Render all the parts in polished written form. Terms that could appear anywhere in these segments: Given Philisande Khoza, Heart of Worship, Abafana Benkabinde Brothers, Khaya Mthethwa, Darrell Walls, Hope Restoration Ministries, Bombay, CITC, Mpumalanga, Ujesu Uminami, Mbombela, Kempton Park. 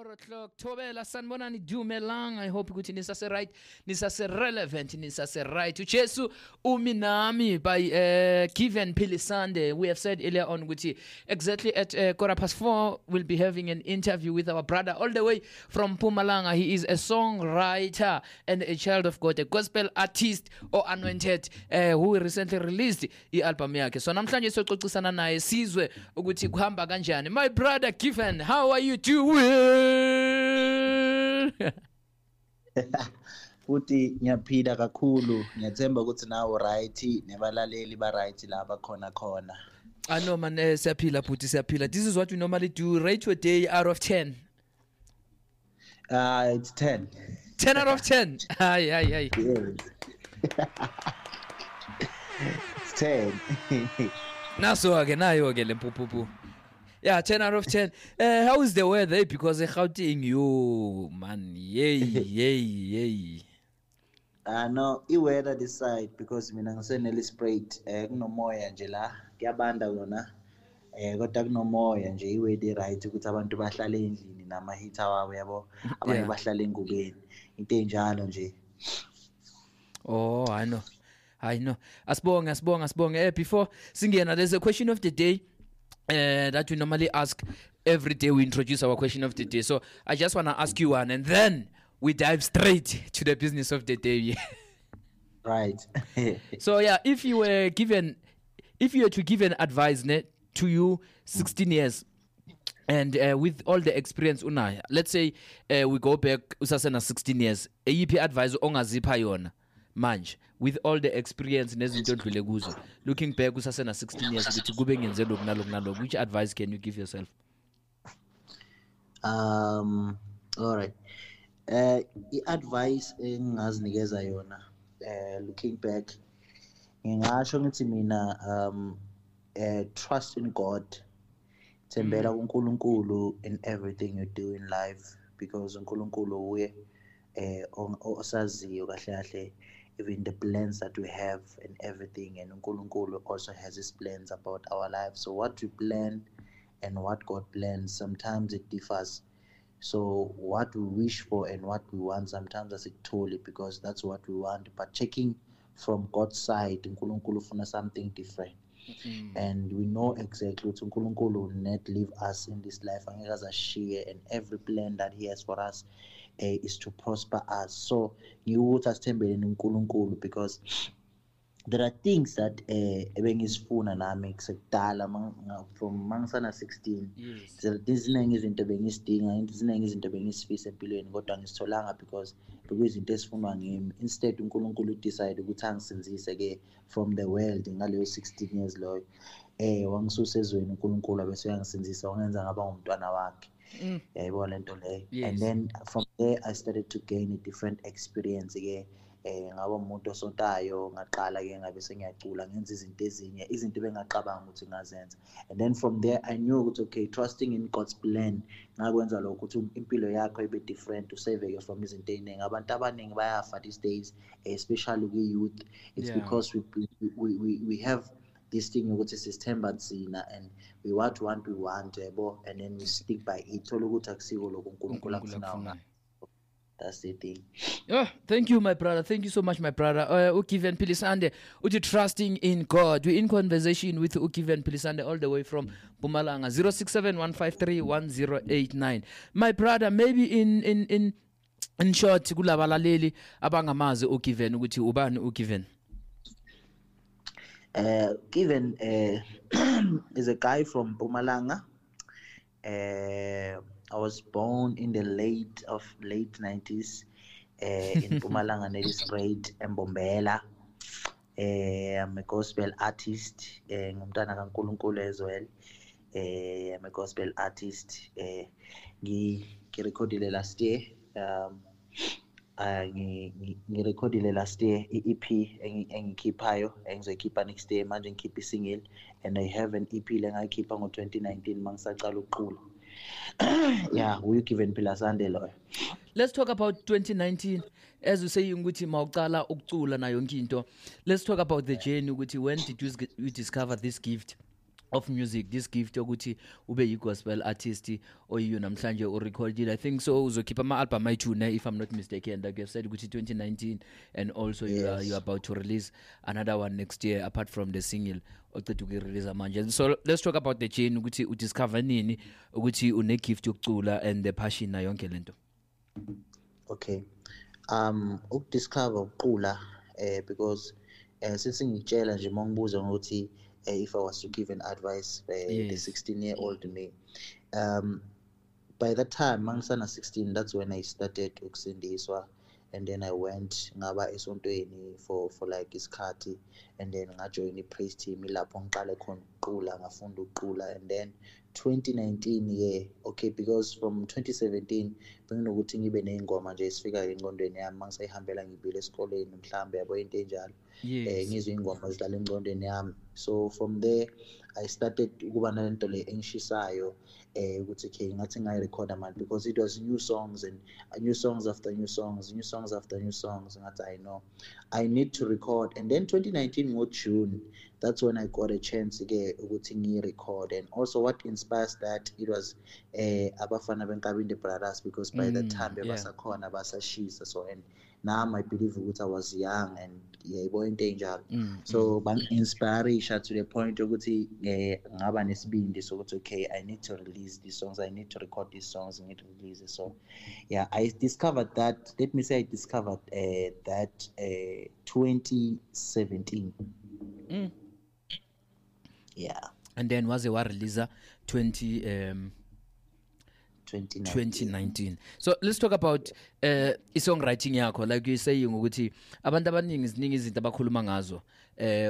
4 o'clock. Thobela sanibonani dumelang. I hope ukuthi nisase right, nisase relevant, nisase right. Ujesu Uminami by Given Philisande. We have said earlier on ukuthi exactly at 4:15 we'll be having an interview with our brother all the way from Mpumalanga. He is a songwriter and a child of God, a gospel artist or anointed who recently released the album yakhe. So namhlanje soxoxisana naye sizwe ukuthi kuhamba kanjani. My brother Given, how are you doing? Futhi ngiyaphila kakhulu, ngiyathemba ukuthi nawo right nebalaleli ba right laba khona khona. I know man, siyaphila futhi siyaphila. This is what we normally do. Rate your day out of 10. It's 10. 10 out of 10. Ay ay ay. It's 10. Naso again, nayo again lempupupu. Yeah, 10 out of 10. How is the weather? Because how thing you, man. Yay. No, the weather this side because mina ngisenele sprayed kunomoya nje la. Kuyabanda kona. Kodwa kunomoya nje iweather right ukuthi abantu bahlale endlini nama heater wabo yabo. Abanye bahlale engubeni. Into enjalo nje. Oh, I know. Asibonge. Before singena, there's a question of the day. That we normally ask every day. We introduce our question of the day. So I just want to ask you one, and then we dive straight to the business of the day. Right. So yeah, if you were to give an advice to you 16 years and with all the experience unayo, let's say we go back usasena 16 years, eyiphi advice ongazipha yona manje with all the experience nezinto odlule kuzo, looking back usasena 16 years ukuthi kube ngenze lokhu nalokhu, which advice can you give yourself? All right, i-advice engingazinikeza yona looking back, ngingasho ngithi mina trust in God, thembela kuNkulunkulu in everything you do in life, because uNkulunkulu uye osaziyo kahle kahle even the plans that we have and everything, and uNkulunkulu also has his plans about our lives. So what we plan and what God plans, sometimes it differs. So what we wish for and what we want, sometimes that's it totally, because that's what we want, but checking from God's side, uNkulunkulu funa something different. And we know exactly what uNkulunkulu will not leave us in this life, and he has a share, and every plan that he has for us is to prosper us. So you would assemble in uNkulunkulu, because there are things that ebengisifuna nami sekudala from mangisana 16. Ziningi izinto bengisidinga, ziningi izinto bengisifisa empilweni kodwa ngisitholanga because izinto esifunwa ngimi. Instead uNkulunkulu decide ukuthi angisenzise ke from the world ngaleyo 16 years loyo. Wangisusa ezweni uNkulunkulu bese yangisenzisa wangenza ngaba ngumntwana wakhe. And then from there I started to gain a different experience again. Ngaba umuntu osontayo ngaqala ke ngabe sengiyacula ngenza izinto ezinye, izinto bengaqabanga ukuthi ngazenza. And then from there I knew ukuthi okay, trusting in God's plan ngakwenza lokho ukuthi impilo yakho ibe different, to save you from izinto eziningi. Abantu abaningi bayafa these days, especially we youth. It's because we have this thing ukuthi sisithemba thina and we want yebo, and then we stick by it. Thola ukuthi akusiko lokho uNkulunkulu akufunayo. That's the thing. Oh, thank you, my brother. Thank you so much, my brother. Given Philisande, trusting in God. We're in conversation with Given Philisande all the way from Mpumalanga. 067-153-1089. My brother, maybe in short, kulabalaleli abangamazi uGiven ukuthi ubani uGiven. Given is a guy from Mpumalanga. I was born in the late 90s in Mpumalanga, Nellis Grade, Mbombela. I'm a gospel artist. Ngumntana kaNkulunkulu as well. I'm a gospel artist. I recorded last year EP engikhiphayo, engizoyikhipha next year, manje ngikhipha single, and I have an EP lengayikhipha ngo 2019 mangisaqala ukuqula. Yeah, we Given Philisande loyo. Let's talk about 2019. As you say, ukuthi mawuqala ukucula nayo yonke into. Let's talk about the journey. Ukuthi when did you discover this gift of music, this gift ukuthi ube yi gospel artist or you namhlanje u recorded? I think so uzokhipha ama album ayi2 ne, if I'm not mistaken, like you have said ukuthi 2019, and also yes, you are about to release another one next year apart from the single oqeda ukurelease manje. So let's talk about the journey ukuthi u discover nini ukuthi une gift yokucula and the passion nayo yonke lento. Okay. Ukudiscover ukucula because since ngitshela nje mangibuza ngokuthi if I was to give an advice, yes, the 16-year-old me, by that time, Mangsana 16, that's when I started Uksindiswa, and then I went Ngaba Esontweni for like iskati, and then I joined the praise team, and then 2019, yeah, okay, because from 2017, yes. So from there, I started because it was new songs after new songs, and that I know I need to record. And then 2019 was June. That's when I got a chance to get a record. And also what inspires that, it was Abafana Benkabinde Brothers, because by the time there was a corner, so, and now I believe I was young and in danger. So inspiration to the point of okay, I need to release these songs, I need to record these songs, I need to release this song. Yeah, I discovered that, let me say I discovered that 2017. Yeah, and then was a war release 2019. So let's talk about songwriting yakho, like you say ukuthi abantu abaningi ziningi izinto abakhuluma ngazo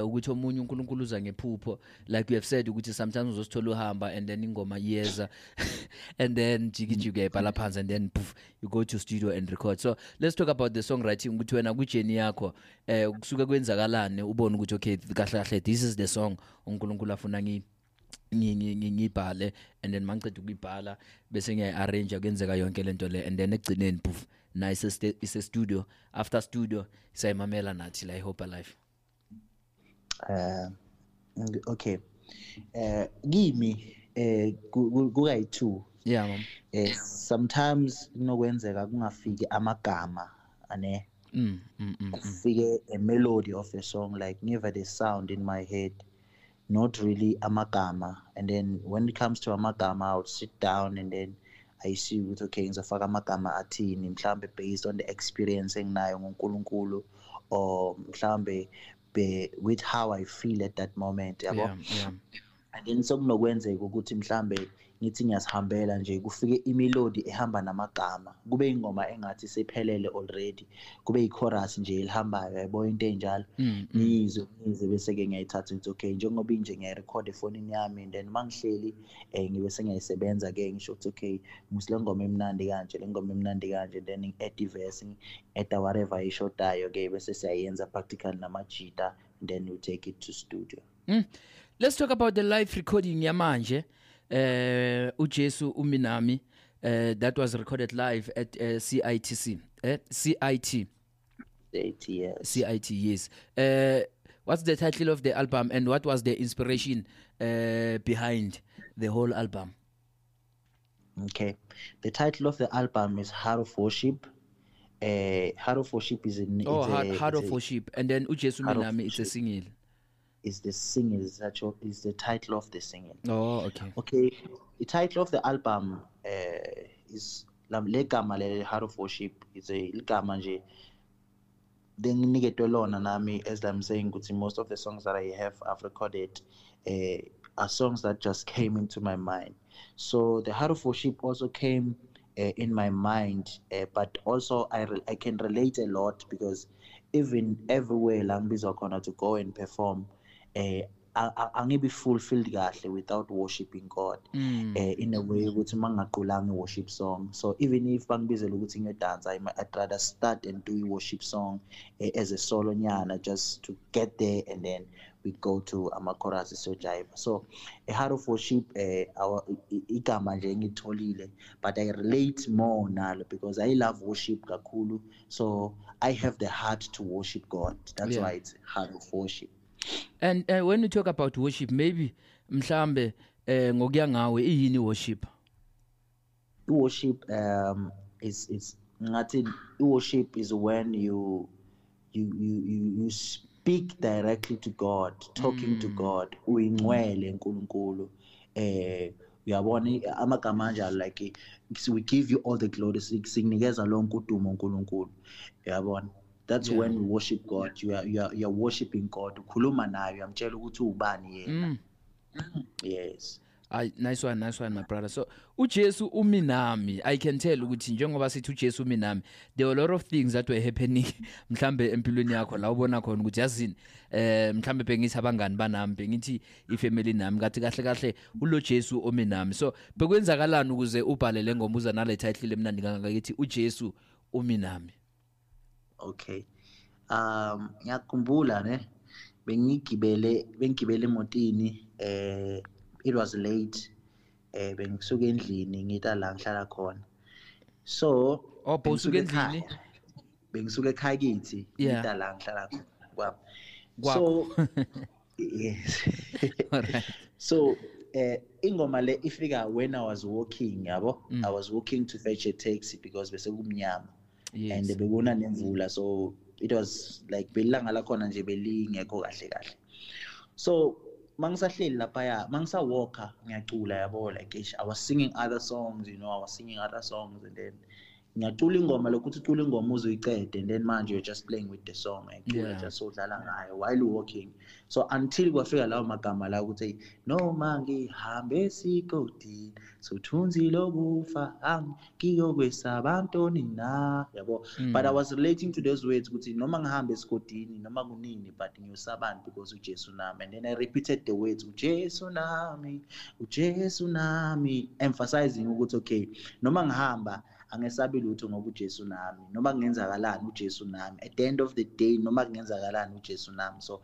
ukuthi omunye uNkulunkulu uza ngephupho, like you have said ukuthi sometimes uzosithola uhamba and then ingoma iyeza and then jikijike ibhala phansi and then poof, you go to studio and record. So let's talk about the songwriting ukuthi wena kujeni yakho kusuke kwenzakalane ubone ukuthi okay kahle kahle this is the song uNkulunkulu afuna ngini ngibhale, and then mangiqeda ukuyibhala bese ngiyaarrange kwenzeka yonke lento le, and then egcineni poof nice is a studio after studio sayimamela nathi la iHope Alive. Okay, kimi kukayi2. Yeah mama, sometimes kunokwenzeka kungafiki amagama ane kufike a melody of a song, like never the sound in my head, not really amagama. And then when it comes to amagama, I would sit down and then I see with okay ngizofaka amagama athini mhlambe based on the experience enginayo ngoNkulunkulu, or mhlambe with how I feel at that moment, yabo. Yeah. And then sokunokwenzeka ukuthi mhlambe ngithi ngiyasihambela nje kufike imelody ehamba namagama, kube ingoma engathi sephelele already, kube ichorus nje elihambayo, yabo into enjalo. Ngizwe bese ke ngiyayithatha into okay njengoba inje ngiyarecord efonini yami, and then mangihleli ngibe sengiyisebenza ke ngisho ukuthi okay musile ngoma emnandi kanje, le ngoma emnandi kanje, then ngi-add verse, ngi-add whatever ishotayo ke bese siyayenza practical namajita, then you take it to studio. Let's talk about the live recording yamanje. Ujesu Uminami, that was recorded live at CITC. CIT, yes. What's the title of the album, and what was the inspiration behind the whole album? Okay, the title of the album is Heart of Worship. Heart of Worship is in Heart of Worship, and then Ujesu Uminami is a single. Is the single, is the title of the single. Oh, okay. Okay, the title of the album is Legama Le Heart of Worship. It's a Ilgamanje. Then Nigeto Lonanami, as I'm saying, most of the songs that I have I've recorded are songs that just came into my mind. So the Heart of Worship also came in my mind, but also I can relate a lot, because even everywhere Lambis are going to go and perform, I may be fulfilled without worshiping God in a way with mangakulang worship song. So even if bangbizelo ukuthi ngiyadance, I'd rather start and do a worship song as a solo nyana, just to get there, and then we'd go to amakoras sojive. So a Heart of Worship, our igama nje ngitholile, but I relate more nalo because I love worship kakhulu. So I have the heart to worship God. That's why it's Heart of Worship. And when we talk about worship, maybe mhlambe ngokuya ngawe iyini worship? Worship is nothing. Worship is when you speak directly to God, talking to God. Uyingcwele nkulunkulu. Uyabona amagama anje like we give you all the glory, sikunikeza lonke udumo nkulunkulu. Uyabona? That's when we worship God. You are worshiping God. Ukhuluma naye, uyamtshela ukuthi ubani yena. Yes. Nice one, my brother. So, Ujesu Uminami, I can tell njengoba sithi Ujesu Uminami, there were a lot of things that were happening. Mhlambe empilweni yakho la ubona khona ukuthi yazini mhlambe bengisa abangani banami bengithi ifamily nami kathi kahle kahle ulo Jesu Uminami. So bekwenzakalani ukuze ubhalele ngombuza nale title emnandi kangaka ethi Ujesu Uminami? Okay. Ngiyakhumbula ne bengigibele emotini it was late. Bengisuka endlini ngita la ngihlala khona. So bengisuka endlini bengisuka ekhaya kithi ngita la ngihlala khona. So yes. So ingoma le ifika when I was walking, yabo. I was walking to fetch a taxi because bese kumnyama. And bebona nemvula, so it was like belanga la khona nje belingekho kahle kahle. So mangisahleli lapha mangisa walker ngiyacula yabo, like I was singing other songs, and then ngiyacula ingoma lokuthi ucula ingoma uzoyiqede, and then manje you're just playing with the song and just udlala ngayo while walking. So until kwafika lawo magama la ukuthi no mangihambe esigodi sothunzi lokufa ngiyokwesabantho nina yabo. But I was relating to those words ukuthi noma ngihambe esigodini noma kunini but ngiyosabantho because uJesu nami, and then I repeated the words uJesu nami, emphasizing ukuthi okay noma ngihamba angesabi lutho ngoba uJesu nami, noma kungenzakalani uJesu nami, at the end of the day noma kungenzakalani uJesu nami. So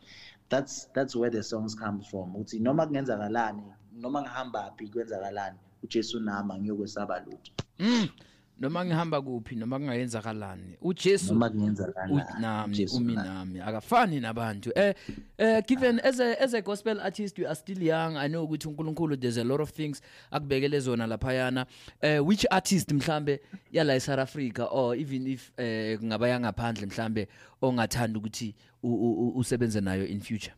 that's where the songs come from. Uthi noma kungenzakalani noma ngihamba phi kwenzakalani uJesu nami angiyokwesaba lutho. Noma ngihamba kuphi noma kungayenzakalani uJesu nami uminami akafani nabantu. Given as a gospel artist, you are still young. I know ukuthi uNkulunkulu there's a lot of things akubekele zona laphayana. Which artist mhlambe yala eSouth Africa or even if kungabaya ngaphandle mhlambe ongathanda ukuthi usebenze nayo in future?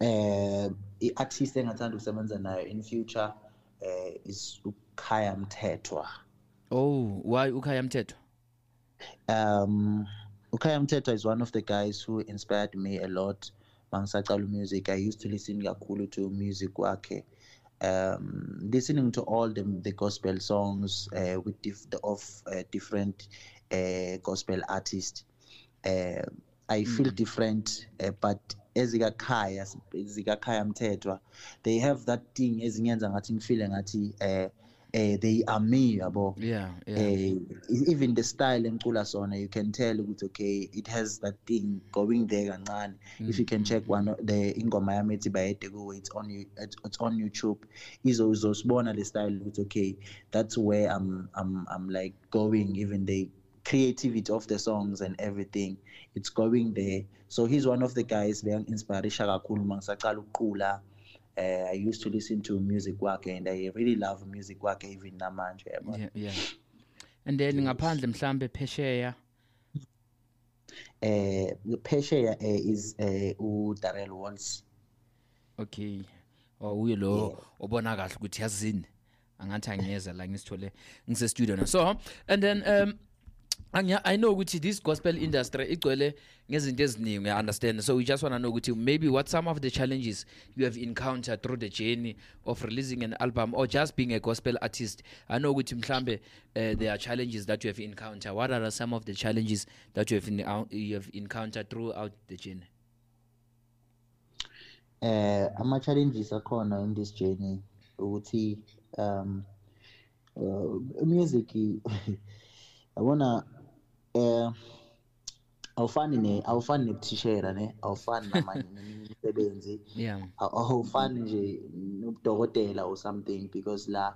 I artist engathanda usebenza nayo in future is Khaya Mthethwa. Oh, why Khaya Mthethwa? Khaya Mthethwa is one of the guys who inspired me a lot. Mangisaqala music, I used to listen kakhulu to music wakhe. Listening to all the gospel songs with different gospel artists. I feel different, but Khaya Mthethwa, they have that thing ezingenza ngathi ngifile ngathi they are me yabo. Even the style emcula sona, you can tell ukuthi okay it has that thing going there kancane. If you can check one of the ingoma yami ethi bayede kuwe, it's on YouTube, izozosibona the style ukuthi okay that's where I'm like going, even the creativity of the songs and everything, it's going there. So he's one of the guys being inspiration kakhulu mangisaqala ukuqula. I used to listen to music wakhe and I really love music wakhe even namanje. And then ngaphandle mhlambe phesheya is uDarrell Walls. Okay. Uyilo obona kahle ukuthi yazini angathi angiyeza la ngisithole ngise studio. So and then I know ukuthi this gospel industry igcwele ngezinto eziningi, I understand. So we just want to know ukuthi maybe what some of the challenges you have encountered through the journey of releasing an album or just being a gospel artist. I know ukuthi mhlambe there are challenges that you have encountered. What are some of the challenges that you have encountered throughout the journey? Ama challenges akhona in this journey ukuthi music I wanna awufani nebuthishera ne awufani namanye nemisebenzi yeah awufani nje nobudokotela or something because la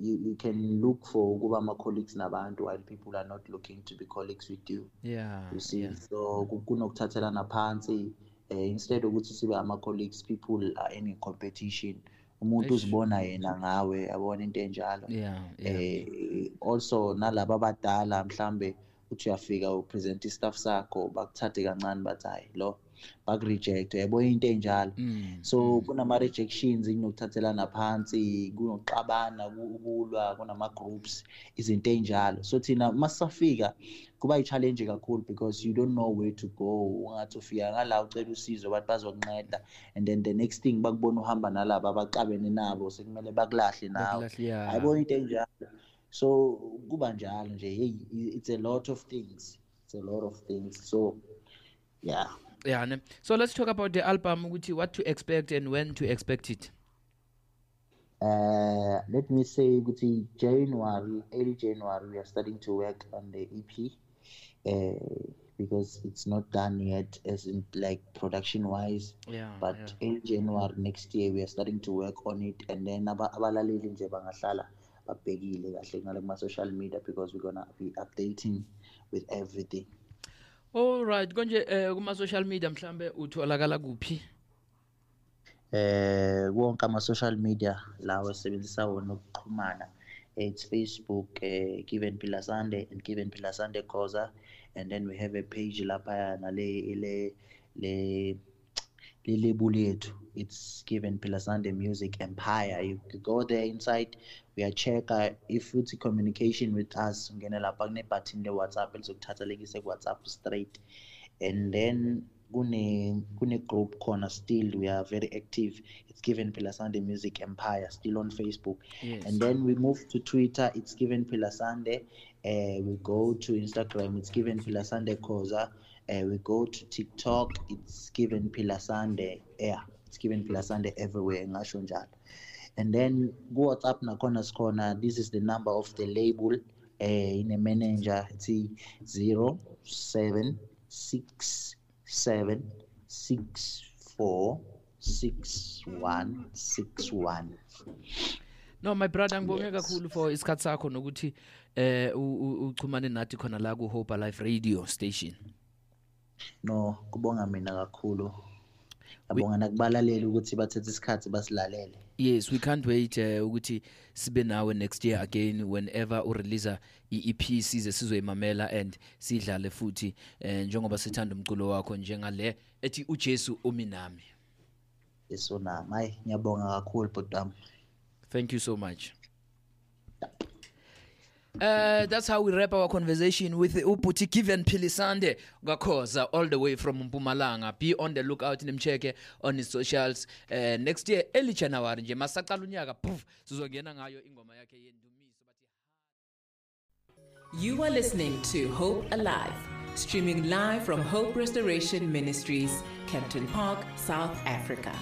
you can look for ukuba ma colleagues nabantu while people are not looking to be colleagues with you yeah you see yeah. So kunokuthathelana phansi instead ukuthi sibe ama colleagues people are in competition umuntu uzibona yena ngawe abona into enjalo yeah, yeah. Also nalabo abadala mhlambe uthi uyafika upresent istaff sakho bakuthathe kancane bathi hayi lo bakureject yebo into enjalo so kunama rejections inokuthathelana phansi kunoqabana ukulwa kunama groups izinto enjalo so thina masafika kuba I challenge kakhulu because you don't know where to go ungathi ufika ngala ucela usizo abantu bazokunqeda and then the next thing bakubona uhamba nalabo abaqabene nabo sekumele bakulahle nawo ayibo into enjalo so kuba njalo nje hey it's a lot of things so yeah. Yeah. So let's talk about the album. What to expect and when to expect it. Let me say, early January, we are starting to work on the EP because it's not done yet, as in like production-wise. Yeah. But yeah. Early January next year, we are starting to work on it, and then abalaleli nje bangahlala babhekile kahle ngale ma social media because we're gonna be updating with everything. All right, konje kuma social media mhlambe utholakala kuphi? Wonke ama social media lawo esebenzisa wona ukuxhumana. It's Facebook Given Philisande and Given Philisande Khoza, and then we have a page lapha na le label yethu. It's Given Philisande Music Empire. You go there inside. We are check if it's communication with us. Ungenela pagne button le WhatsApp elizokuthatha lekise WhatsApp straight. And then kune group corner still we are very active. It's Given Philisande Music Empire still on Facebook. Yes. And then we move to Twitter. It's Given Philisande. We go to Instagram. It's Given Philisande Khoza. We go to TikTok. It's Given Philisande. Yeah. It's Given Philisande everywhere in Ashunjad. And then go WhatsApp na corner's corner. This is the number of the label in a manager. It's 0767646161. No, my brother, I'm going to call for Iskatsako Noguti Ukumani Nati Konalago Hope Alive radio station. No, Kubonga Minakulu. Yes, we can't wait ukuthi sibe nawe next year again whenever urelease iEP size sizwe mamela and sidlale futhi njengoba sithanda umculo wakho njengale ethi uJesu Uminami. Yeso na mayi ngiyabonga kakhulu bottom. Thank you so much. That's how we wrap our conversation with uPuti Given Philisande Khoza all the way from Mpumalanga. Be on the lookout nimcheke on his socials. Next year early January nje masaqala unyaka poof sizongena ngayo ingoma yakhe yendumiso bathi. You are listening to Hope Alive, streaming live from Hope Restoration Ministries, Kempton Park, South Africa.